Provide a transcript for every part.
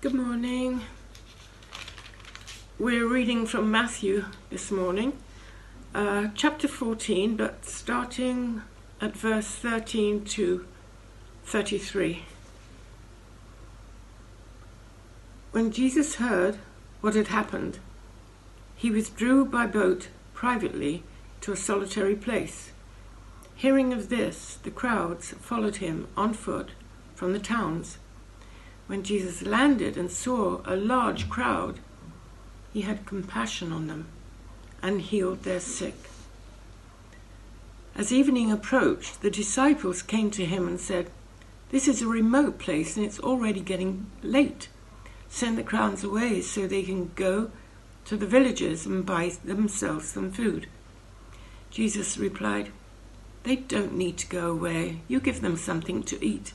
Good morning. We're reading from Matthew this morning, chapter 14, but starting at verse 13 to 33. When Jesus heard what had happened, he withdrew by boat privately to a solitary place. Hearing of this, the crowds followed him on foot from the towns. When Jesus landed and saw a large crowd, he had compassion on them and healed their sick. As evening approached, the disciples came to him and said, "This is a remote place and it's already getting late. Send the crowds away so they can go to the villages and buy themselves some food." Jesus replied, "They don't need to go away. You give them something to eat."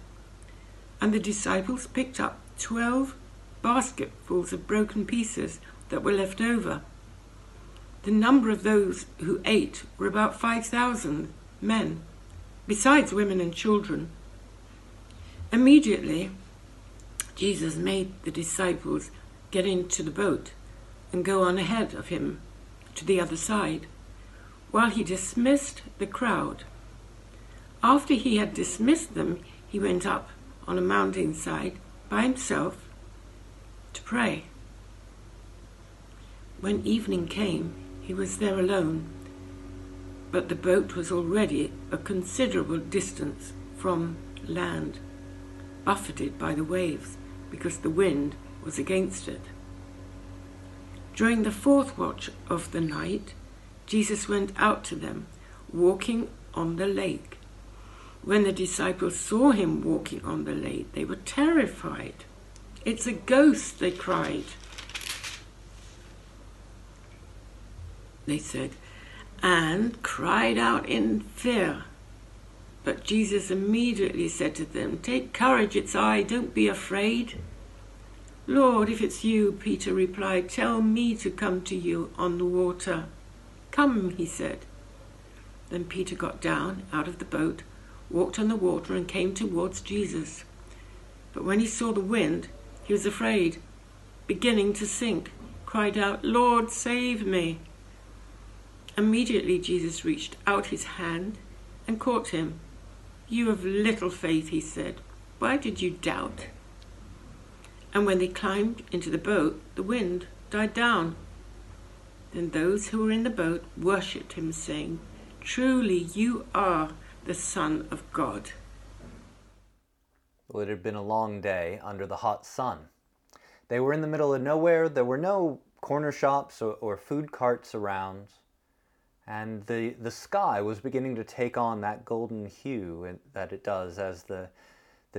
And the disciples picked up 12 basketfuls of broken pieces that were left over. The number of those who ate were about 5,000 men, besides women and children. Immediately, Jesus made the disciples get into the boat and go on ahead of him to the other side, while he dismissed the crowd. After he had dismissed them, he went up on a mountainside by himself to pray. When evening came, he was there alone, but the boat was already a considerable distance from land, buffeted by the waves because the wind was against it. During the 4th watch of the night, Jesus went out to them, walking on the lake. When the disciples saw him walking on the lake, they were terrified. "It's a ghost," they cried. They said, and cried out in fear. But Jesus immediately said to them, "Take courage, it's I, don't be afraid." "Lord, if it's you," Peter replied, "tell me to come to you on the water." "Come," he said. Then Peter got down out of the boat, walked on the water and came towards Jesus. But when he saw the wind, he was afraid, beginning to sink, cried out, "Lord, save me." Immediately Jesus reached out his hand and caught him. "You of little faith," he said, "why did you doubt?" And when they climbed into the boat, the wind died down. Then those who were in the boat worshipped him, saying, "Truly you are the Son of God." Well, it had been a long day under the hot sun. They were in the middle of nowhere. There were no corner shops or food carts around. And the sky was beginning to take on that golden hue that it does as the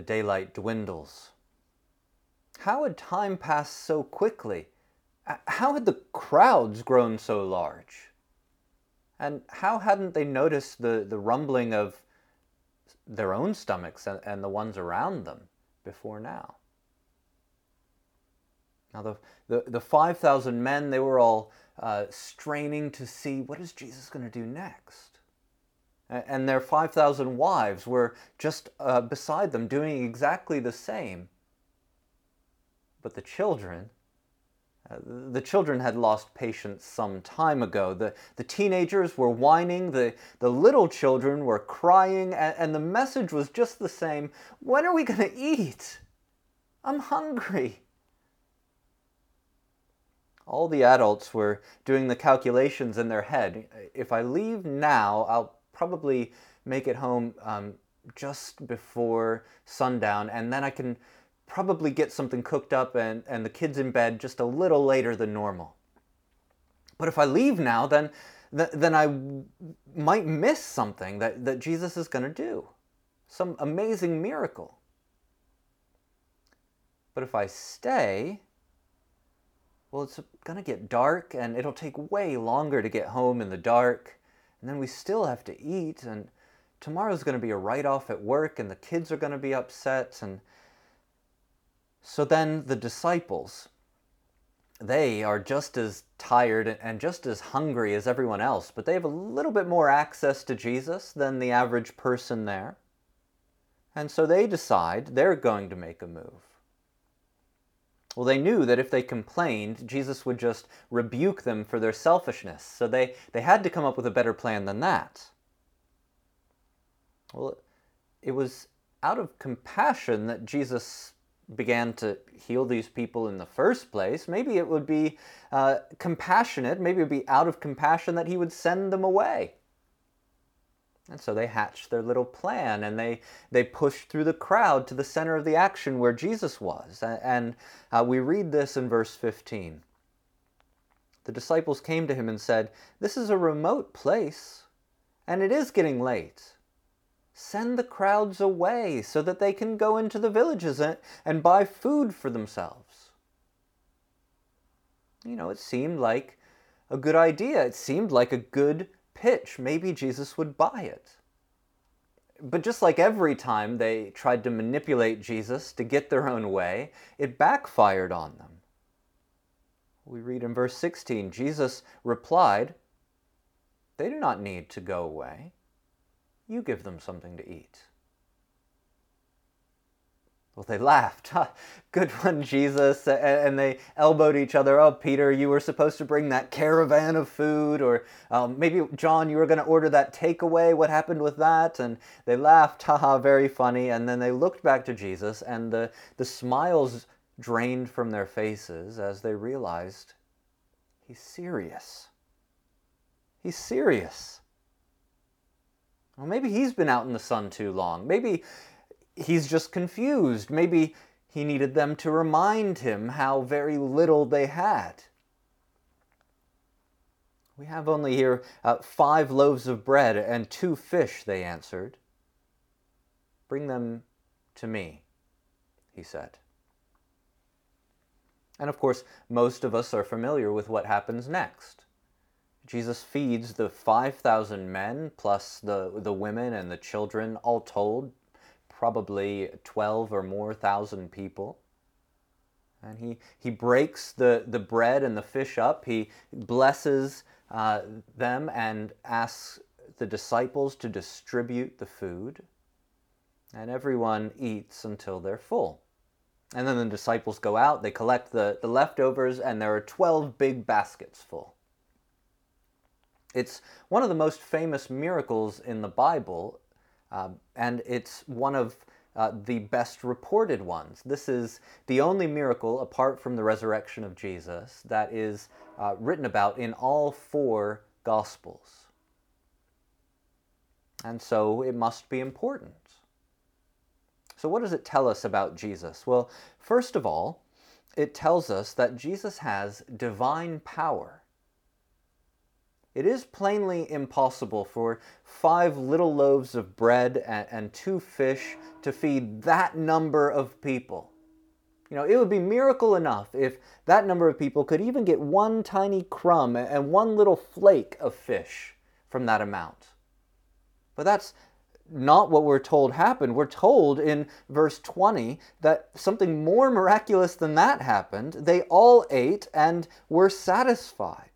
daylight dwindles. How had time passed so quickly? How had the crowds grown so large? And how hadn't they noticed the rumbling of their own stomachs and the ones around them before now? Now the 5,000 men, they were all straining to see, what is Jesus going to do next? And their 5,000 wives were just beside them doing exactly the same. But the children had lost patience some time ago. The teenagers were whining, the little children were crying, and the message was just the same. "When are we going to eat? I'm hungry." All the adults were doing the calculations in their head. If I leave now, I'll probably make it home just before sundown, and then I can probably get something cooked up and the kids in bed just a little later than normal. But if I leave now, then I might miss something that Jesus is going to do, some amazing miracle. But if I stay, well, it's going to get dark, and it'll take way longer to get home in the dark. And then we still have to eat, and tomorrow's going to be a write-off at work, and the kids are going to be upset. And so then the disciples, they are just as tired and just as hungry as everyone else, but they have a little bit more access to Jesus than the average person there. And so they decide they're going to make a move. Well, they knew that if they complained, Jesus would just rebuke them for their selfishness. So they had to come up with a better plan than that. Well, it was out of compassion that Jesus began to heal these people in the first place. Maybe it would be compassionate. Maybe it would be out of compassion that he would send them away. And so they hatched their little plan, and they pushed through the crowd to the center of the action where Jesus was. And we read this in verse 15. The disciples came to him and said, "This is a remote place, and it is getting late. Send the crowds away so that they can go into the villages and buy food for themselves." You know, it seemed like a good idea. It seemed like a good pitch. Maybe Jesus would buy it. But just like every time they tried to manipulate Jesus to get their own way, it backfired on them. We read in verse 16, Jesus replied, "They do not need to go away. You give them something to eat." Well, they laughed. "Good one, Jesus." And they elbowed each other. "Oh, Peter, you were supposed to bring that caravan of food." Or maybe, "John, you were going to order that takeaway. What happened with that?" And they laughed. "Haha, very funny." And then they looked back to Jesus, and the smiles drained from their faces as they realized he's serious. He's serious. Well, maybe he's been out in the sun too long. Maybe he's just confused. Maybe he needed them to remind him how very little they had. "We have only here 5 loaves of bread and 2 fish, they answered. "Bring them to me," he said. And of course, most of us are familiar with what happens next. Jesus feeds the 5,000 men, plus the women and the children, all told, probably 12 or more thousand people. And he breaks the bread and the fish up. He blesses them and asks the disciples to distribute the food. And everyone eats until they're full. And then the disciples go out, they collect the leftovers, and there are 12 big baskets full. It's one of the most famous miracles in the Bible, and it's one of the best reported ones. This is the only miracle, apart from the resurrection of Jesus, that is written about in all 4 Gospels. And so it must be important. So what does it tell us about Jesus? Well, first of all, it tells us that Jesus has divine power. It is plainly impossible for 5 little loaves of bread and 2 fish to feed that number of people. You know, it would be miracle enough if that number of people could even get 1 tiny crumb and 1 little flake of fish from that amount. But that's not what we're told happened. We're told in verse 20 that something more miraculous than that happened. They all ate and were satisfied.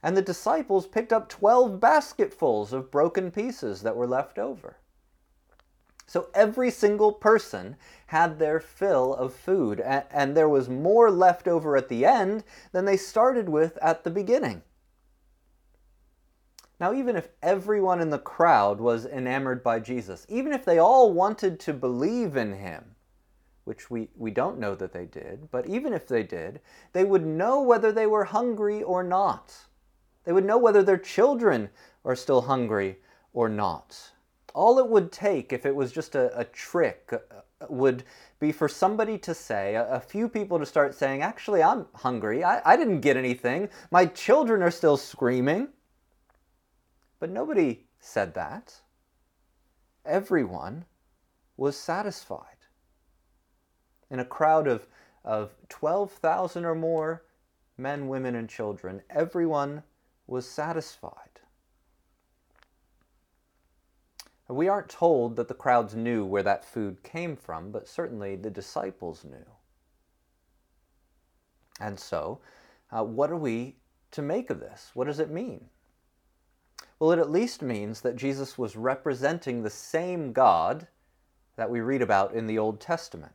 And the disciples picked up 12 basketfuls of broken pieces that were left over. So every single person had their fill of food, and there was more left over at the end than they started with at the beginning. Now, even if everyone in the crowd was enamored by Jesus, even if they all wanted to believe in him, which we don't know that they did, but even if they did, they would know whether they were hungry or not. They would know whether their children are still hungry or not. All it would take, if it was just a trick, would be for somebody to say, a few people to start saying, "Actually, I'm hungry. I didn't get anything. My children are still screaming." But nobody said that. Everyone was satisfied. in a crowd of 12,000 or more men, women, and children. Everyone was satisfied. We aren't told that the crowds knew where that food came from, but certainly the disciples knew. And so, what are we to make of this? What does it mean? Well, it at least means that Jesus was representing the same God that we read about in the Old Testament,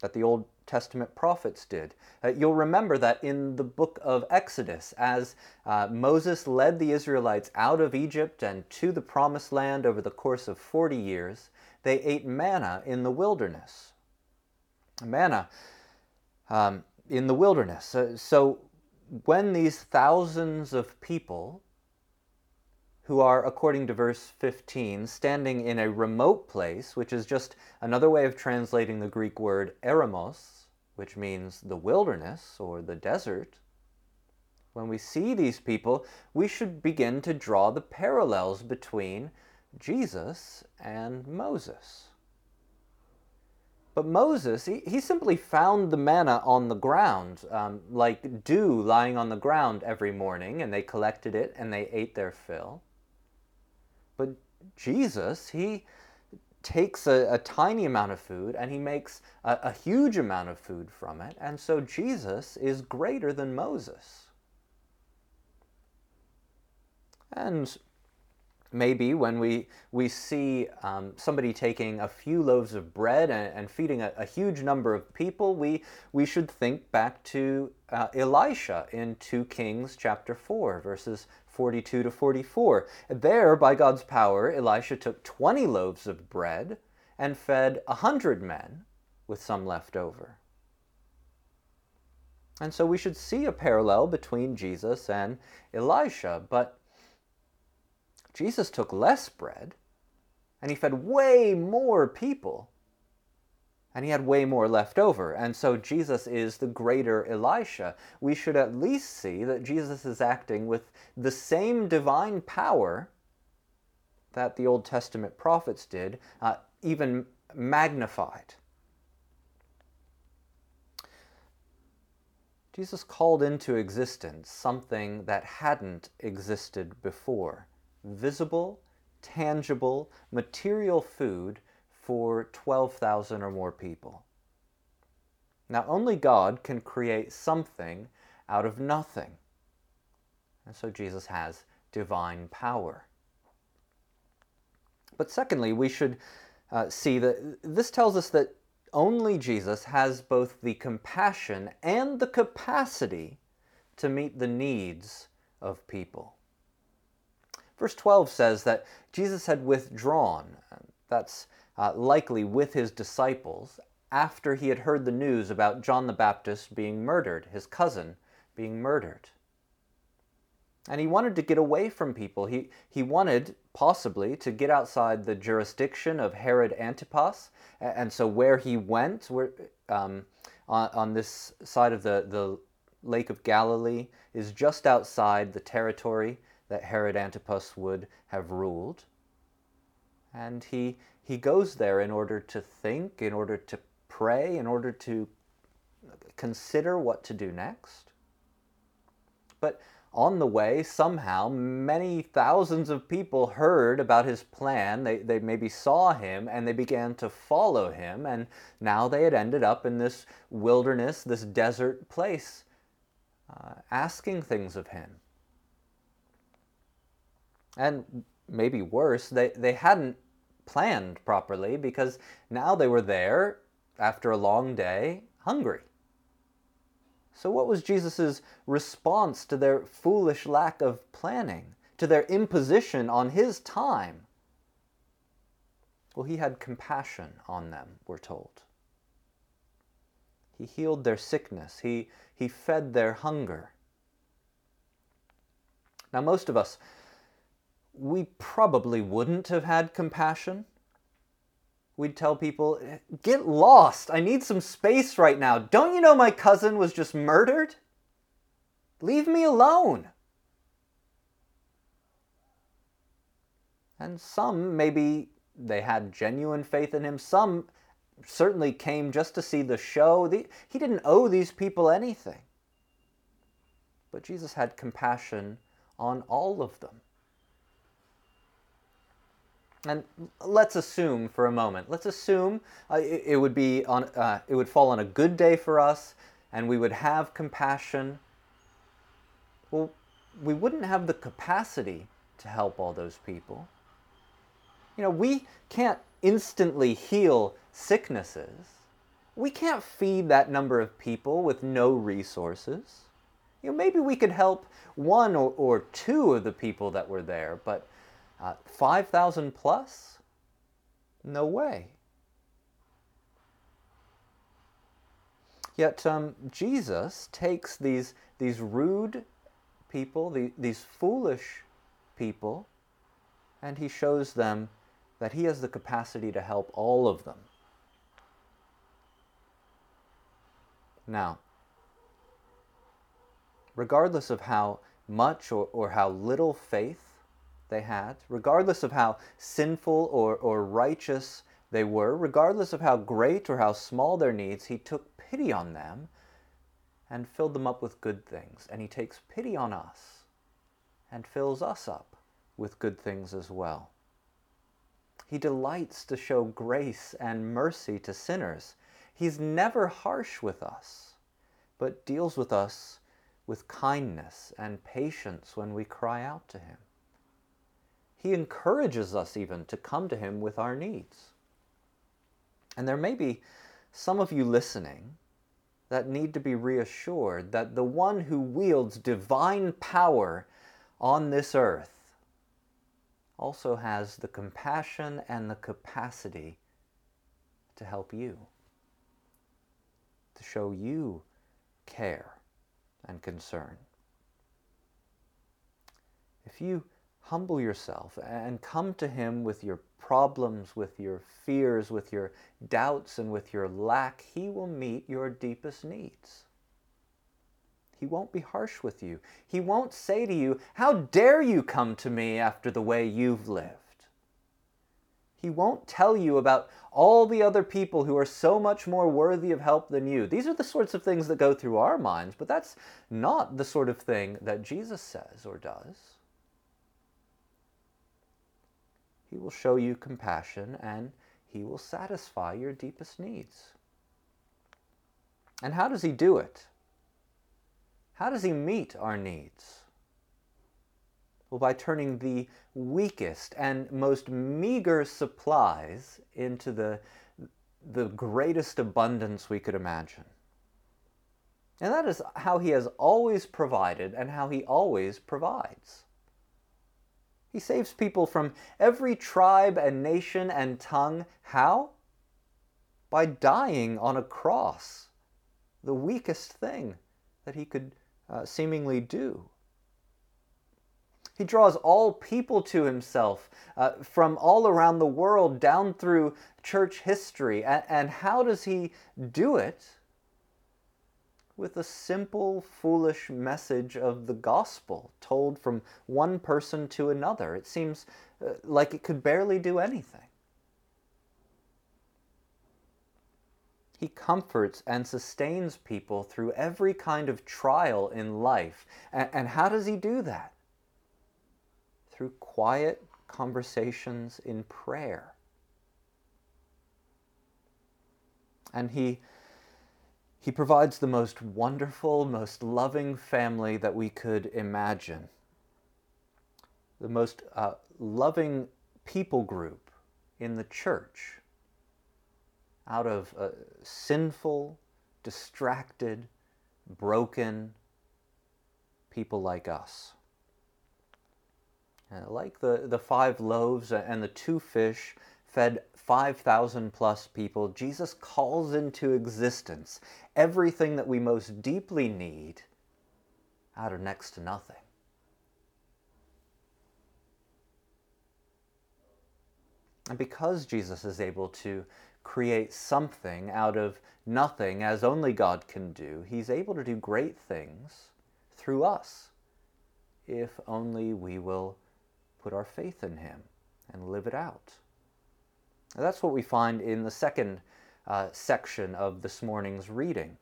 that the Old Testament prophets did. You'll remember that in the book of Exodus, as Moses led the Israelites out of Egypt and to the Promised Land over the course of 40 years, they ate manna in the wilderness. Manna in the wilderness. So when these thousands of people, who are, according to verse 15, standing in a remote place, which is just another way of translating the Greek word eremos, which means the wilderness or the desert. When we see these people, we should begin to draw the parallels between Jesus and Moses. But Moses, he simply found the manna on the ground, like dew lying on the ground every morning, and they collected it and they ate their fill. But Jesus, he takes a tiny amount of food and he makes a huge amount of food from it. And so Jesus is greater than Moses. And maybe when we see somebody taking a few loaves of bread and feeding a huge number of people, we should think back to Elisha in 2 Kings chapter 4, verses 42 to 44. There, by God's power, Elisha took 20 loaves of bread and fed 100 men with some left over. And so we should see a parallel between Jesus and Elisha, but Jesus took less bread, and he fed way more people, and he had way more left over. And so Jesus is the greater Elisha. We should at least see that Jesus is acting with the same divine power that the Old Testament prophets did, even magnified. Jesus called into existence something that hadn't existed before. Visible, tangible, material food for 12,000 or more people. Now, only God can create something out of nothing. And so Jesus has divine power. But secondly, we should see that this tells us that only Jesus has both the compassion and the capacity to meet the needs of people. Verse 12 says that Jesus had withdrawn, that's likely with his disciples, after he had heard the news about John the Baptist being murdered, his cousin being murdered. And he wanted to get away from people. He wanted, possibly, to get outside the jurisdiction of Herod Antipas. And so where he went, on this side of the Lake of Galilee, is just outside the territory that Herod Antipas would have ruled. And he goes there in order to think, in order to pray, in order to consider what to do next. But on the way, somehow, many thousands of people heard about his plan. They maybe saw him, and they began to follow him, and now they had ended up in this wilderness, this desert place, asking things of him. And maybe worse, they hadn't planned properly, because now they were there, after a long day, hungry. So what was Jesus' response to their foolish lack of planning, to their imposition on his time? Well, he had compassion on them, we're told. He healed their sickness. He fed their hunger. Now, most of us, we probably wouldn't have had compassion. We'd tell people, get lost. I need some space right now. Don't you know my cousin was just murdered? Leave me alone. And some, maybe they had genuine faith in him. Some certainly came just to see the show. He didn't owe these people anything. But Jesus had compassion on all of them. And let's assume for a moment, it would be on, it would fall on a good day for us, and we would have compassion. Well, we wouldn't have the capacity to help all those people. You know, we can't instantly heal sicknesses. We can't feed that number of people with no resources. You know, maybe we could help one or two of the people that were there, but 5,000 plus? No way. Yet Jesus takes these rude people, these foolish people, and he shows them that he has the capacity to help all of them. Now, regardless of how much or how little faith they had, regardless of how sinful or righteous they were, regardless of how great or how small their needs, he took pity on them and filled them up with good things. And he takes pity on us and fills us up with good things as well. He delights to show grace and mercy to sinners. He's never harsh with us, but deals with us with kindness and patience when we cry out to him. He encourages us even to come to him with our needs. And there may be some of you listening that need to be reassured that the one who wields divine power on this earth also has the compassion and the capacity to help you, to show you care and concern. If you humble yourself and come to him with your problems, with your fears, with your doubts, and with your lack, he will meet your deepest needs. He won't be harsh with you. He won't say to you, "How dare you come to me after the way you've lived?" He won't tell you about all the other people who are so much more worthy of help than you. These are the sorts of things that go through our minds, but that's not the sort of thing that Jesus says or does. He will show you compassion, and he will satisfy your deepest needs. And how does he do it? How does he meet our needs? Well, by turning the weakest and most meager supplies into the greatest abundance we could imagine. And that is how he has always provided and how he always provides. He saves people from every tribe and nation and tongue. How? By dying on a cross, the weakest thing that he could seemingly do. He draws all people to himself from all around the world down through church history. And how does he do it? With a simple, foolish message of the gospel told from one person to another. It seems like it could barely do anything. He comforts and sustains people through every kind of trial in life. And how does he do that? Through quiet conversations in prayer. And He provides the most wonderful, most loving family that we could imagine. The most loving people group in the church, out of sinful, distracted, broken people like us. Like the 5 loaves and the 2 fish, fed 5,000 plus people, Jesus calls into existence everything that we most deeply need out of next to nothing. And because Jesus is able to create something out of nothing, as only God can do, he's able to do great things through us, if only we will put our faith in him and live it out. That's what we find in the second section of this morning's reading.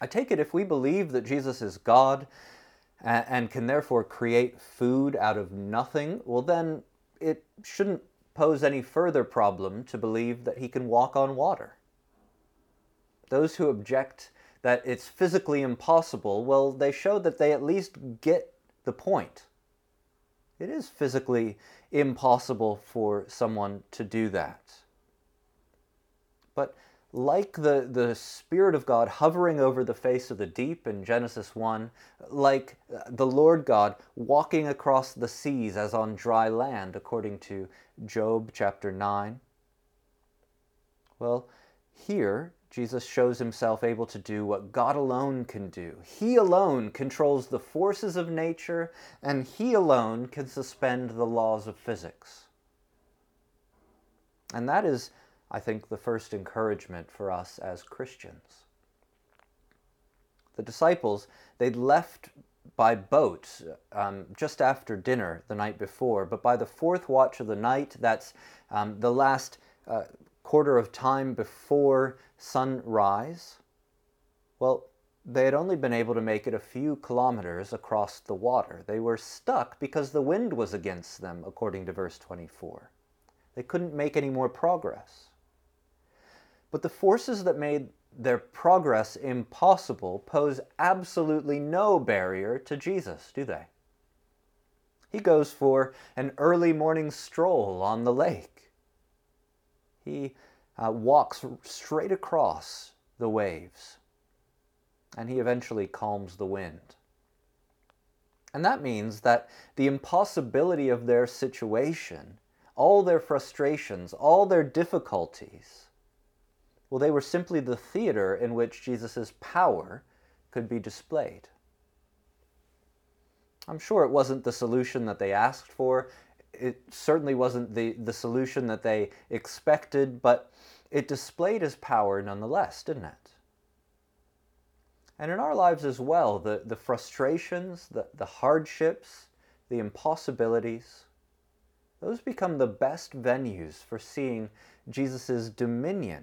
I take it if we believe that Jesus is God and can therefore create food out of nothing, well then it shouldn't pose any further problem to believe that he can walk on water. Those who object that it's physically impossible, well, they show that they at least get the point. It is physically impossible for someone to do that. But like the Spirit of God hovering over the face of the deep in Genesis 1, like the Lord God walking across the seas as on dry land, according to Job chapter 9, well, here Jesus shows himself able to do what God alone can do. He alone controls the forces of nature, and he alone can suspend the laws of physics. And that is, I think, the first encouragement for us as Christians. The disciples, they'd left by boat just after dinner the night before, but by the fourth watch of the night, that's the last quarter of time before sunrise, well, they had only been able to make it a few kilometers across the water. They were stuck because the wind was against them, according to verse 24. They couldn't make any more progress. But the forces that made their progress impossible pose absolutely no barrier to Jesus, do they? He goes for an early morning stroll on the lake. He walks straight across the waves, and he eventually calms the wind. And that means that the impossibility of their situation, all their frustrations, all their difficulties, well, they were simply the theater in which Jesus' power could be displayed. I'm sure it wasn't the solution that they asked for. It certainly wasn't the solution that they expected, but it displayed his power nonetheless, didn't it? And in our lives as well, the frustrations, the hardships, the impossibilities, those become the best venues for seeing Jesus' dominion.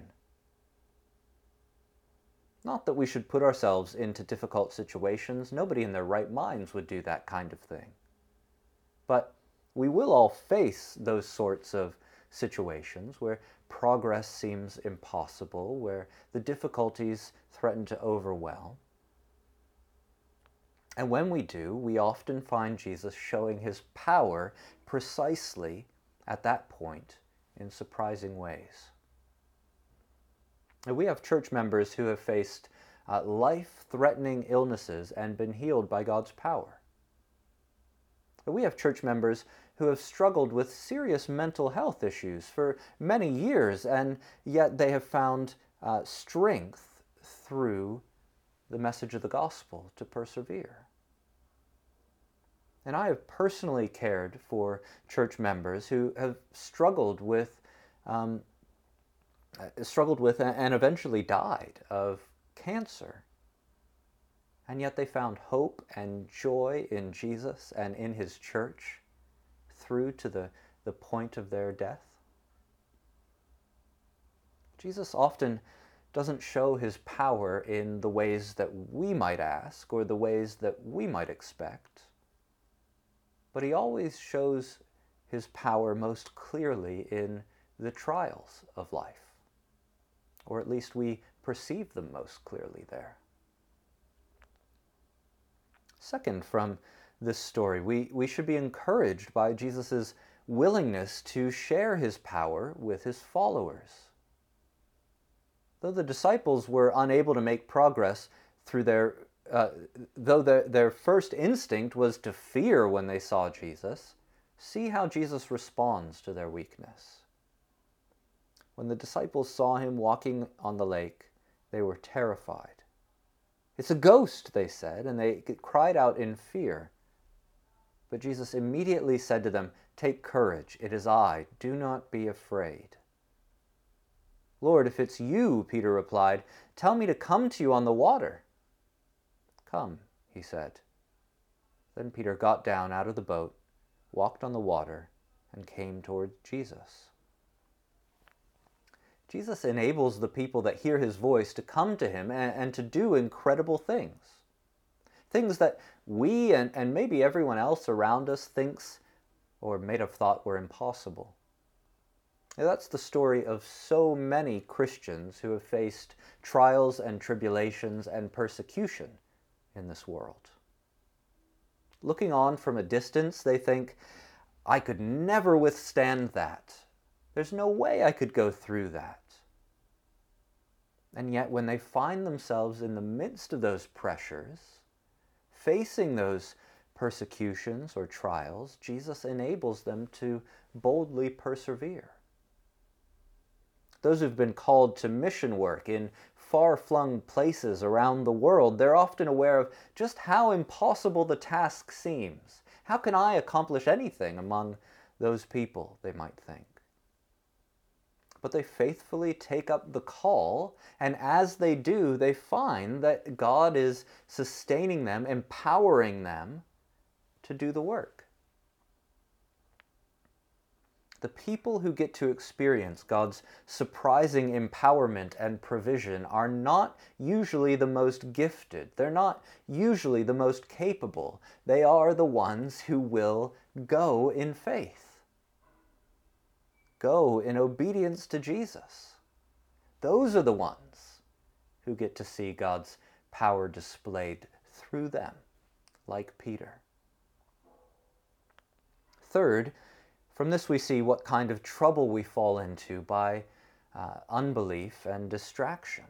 Not that we should put ourselves into difficult situations. Nobody in their right minds would do that kind of thing. But we will all face those sorts of situations where progress seems impossible, where the difficulties threaten to overwhelm. And when we do, we often find Jesus showing his power precisely at that point in surprising ways. Now, we have church members who have faced life-threatening illnesses and been healed by God's power. We have church members who have struggled with serious mental health issues for many years, and yet they have found strength through the message of the gospel to persevere. And I have personally cared for church members who have struggled with and eventually died of cancer. And yet they found hope and joy in Jesus and in his church through to the point of their death. Jesus often doesn't show his power in the ways that we might ask or the ways that we might expect, but he always shows his power most clearly in the trials of life, or at least we perceive them most clearly there. Second, from this story, we should be encouraged by Jesus' willingness to share his power with his followers. Though the disciples were unable to make progress through their first instinct was to fear when they saw Jesus, see how Jesus responds to their weakness. When the disciples saw him walking on the lake, they were terrified. "It's a ghost," they said, and they cried out in fear. But Jesus immediately said to them, "Take courage, it is I, do not be afraid." "Lord, if it's you," Peter replied, "tell me to come to you on the water." "Come," he said. Then Peter got down out of the boat, walked on the water, and came toward Jesus. Jesus enables the people that hear his voice to come to him and to do incredible things. Things that we and maybe everyone else around us thinks or may have thought were impossible. Now, that's the story of so many Christians who have faced trials and tribulations and persecution in this world. Looking on from a distance, they think, I could never withstand that. There's no way I could go through that. And yet, when they find themselves in the midst of those pressures, facing those persecutions or trials, Jesus enables them to boldly persevere. Those who've been called to mission work in far-flung places around the world, they're often aware of just how impossible the task seems. How can I accomplish anything among those people, they might think. But they faithfully take up the call, and as they do, they find that God is sustaining them, empowering them to do the work. The people who get to experience God's surprising empowerment and provision are not usually the most gifted. They're not usually the most capable. They are the ones who will go in faith. Go in obedience to Jesus. Those are the ones who get to see God's power displayed through them, like Peter. Third, from this we see what kind of trouble we fall into by unbelief and distraction.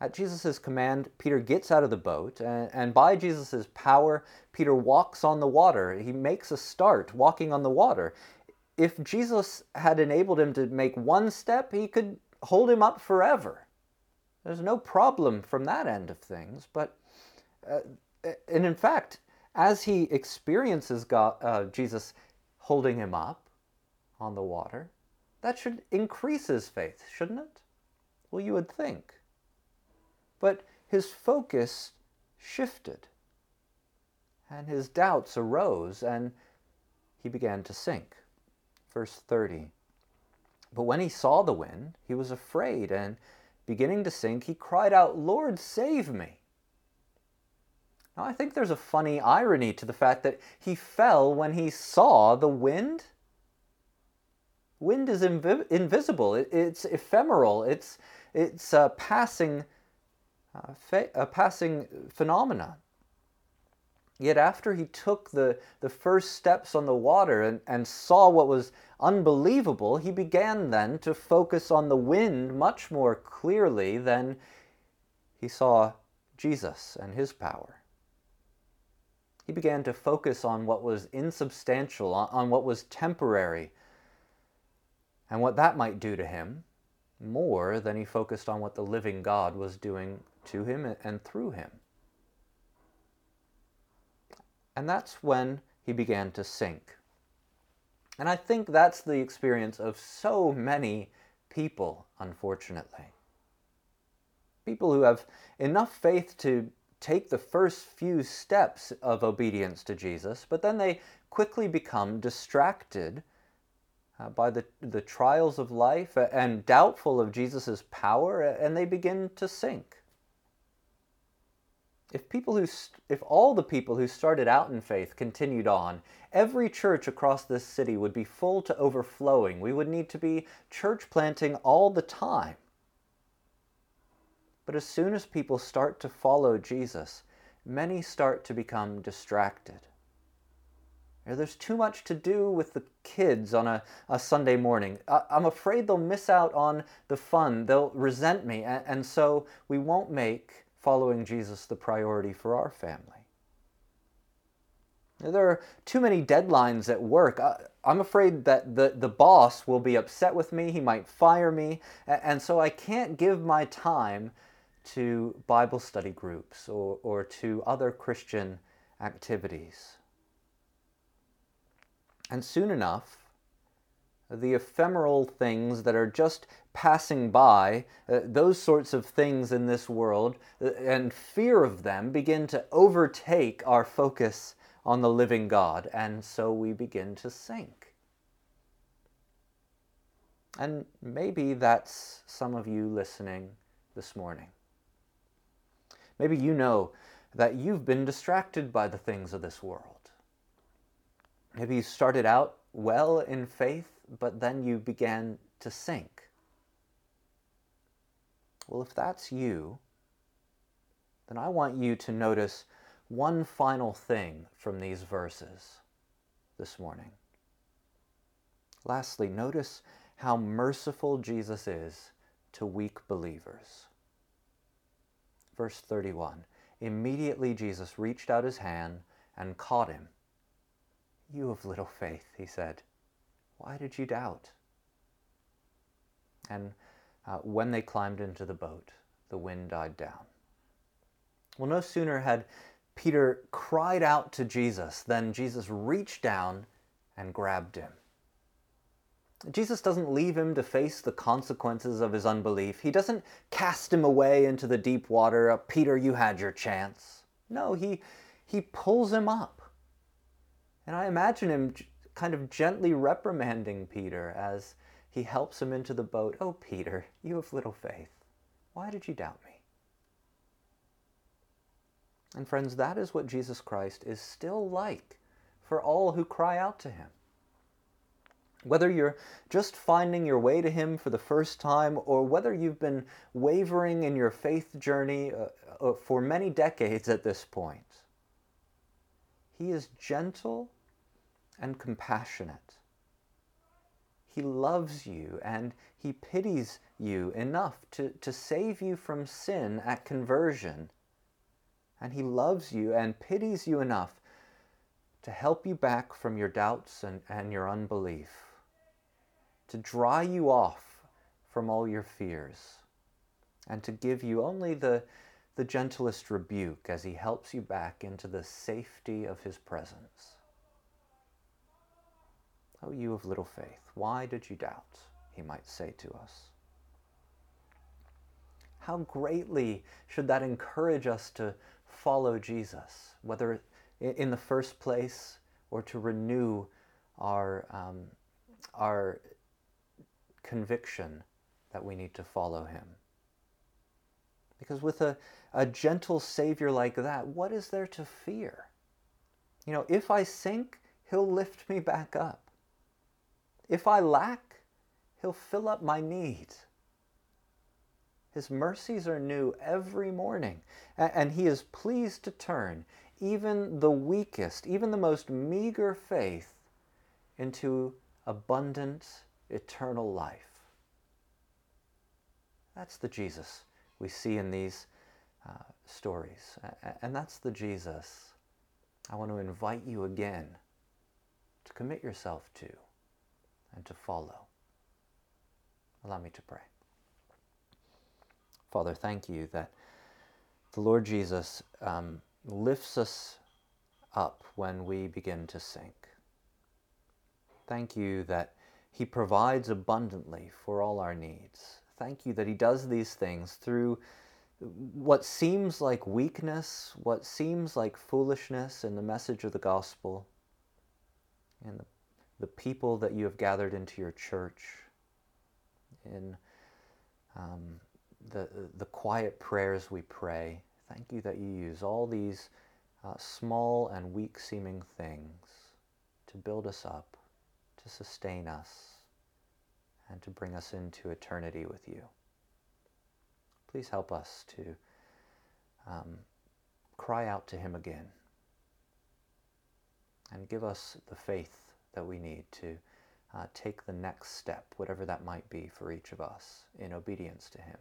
At Jesus' command, Peter gets out of the boat, and by Jesus' power, Peter walks on the water. He makes a start walking on the water. If Jesus had enabled him to make one step, he could hold him up forever. There's no problem from that end of things. But, and in fact, as he experiences God, Jesus holding him up on the water, that should increase his faith, shouldn't it? Well, you would think. But his focus shifted, and his doubts arose, and he began to sink. Verse 30, but when he saw the wind, he was afraid, and beginning to sink, he cried out, Lord, save me. Now, I think there's a funny irony to the fact that he fell when he saw the wind. Wind is invisible. It's ephemeral. It's a passing phenomenon. Yet after he took the first steps on the water and saw what was unbelievable, he began then to focus on the wind much more clearly than he saw Jesus and his power. He began to focus on what was insubstantial, on what was temporary, and what that might do to him more than he focused on what the living God was doing to him and through him. And that's when he began to sink. And I think that's the experience of so many people, unfortunately. People who have enough faith to take the first few steps of obedience to Jesus, but then they quickly become distracted by the trials of life and doubtful of Jesus' power, and they begin to sink. If all the people who started out in faith continued on, every church across this city would be full to overflowing. We would need to be church planting all the time. But as soon as people start to follow Jesus, many start to become distracted. There's too much to do with the kids on a Sunday morning. I'm afraid they'll miss out on the fun. They'll resent me, and so we won't make following Jesus the priority for our family. There are too many deadlines at work. I'm afraid that the boss will be upset with me. He might fire me, and so I can't give my time to Bible study groups or to other Christian activities. And soon enough, the ephemeral things that are just passing by, those sorts of things in this world, and fear of them begin to overtake our focus on the living God, and so we begin to sink. And maybe that's some of you listening this morning. Maybe you know that you've been distracted by the things of this world. Maybe you started out well in faith, but then you began to sink. Well, if that's you, then I want you to notice one final thing from these verses this morning. Lastly, notice how merciful Jesus is to weak believers. Verse 31, immediately Jesus reached out his hand and caught him. "You of little faith," he said, "why did you doubt?" And when they climbed into the boat, the wind died down. Well, no sooner had Peter cried out to Jesus than Jesus reached down and grabbed him. Jesus doesn't leave him to face the consequences of his unbelief. He doesn't cast him away into the deep water. "Peter, you had your chance." No, he pulls him up. And I imagine him kind of gently reprimanding Peter as he helps him into the boat. "Oh, Peter, you of little faith. Why did you doubt me?" And friends, that is what Jesus Christ is still like for all who cry out to him. Whether you're just finding your way to him for the first time, or whether you've been wavering in your faith journey for many decades at this point, he is gentle and compassionate. He loves you and he pities you enough to save you from sin at conversion. And he loves you and pities you enough to help you back from your doubts and your unbelief, to dry you off from all your fears, and to give you only the gentlest rebuke as he helps you back into the safety of his presence. "Oh, you of little faith, why did you doubt?" he might say to us. How greatly should that encourage us to follow Jesus, whether in the first place or to renew our conviction that we need to follow him. Because with a gentle Savior like that, what is there to fear? You know, if I sink, he'll lift me back up. If I lack, he'll fill up my need. His mercies are new every morning, and he is pleased to turn even the weakest, even the most meager faith into abundant, eternal life. That's the Jesus we see in these stories. And that's the Jesus I want to invite you again to commit yourself to and to follow. Allow me to pray. Father, thank you that the Lord Jesus lifts us up when we begin to sink. Thank you that he provides abundantly for all our needs. Thank you that he does these things through what seems like weakness, what seems like foolishness in the message of the gospel, in the people that you have gathered into your church, in the quiet prayers we pray. Thank you that you use all these small and weak-seeming things to build us up, to sustain us, and to bring us into eternity with you. Please help us to cry out to him again, and give us the faith that we need to take the next step, whatever that might be for each of us, in obedience to him.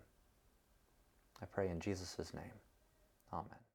I pray in Jesus' name. Amen.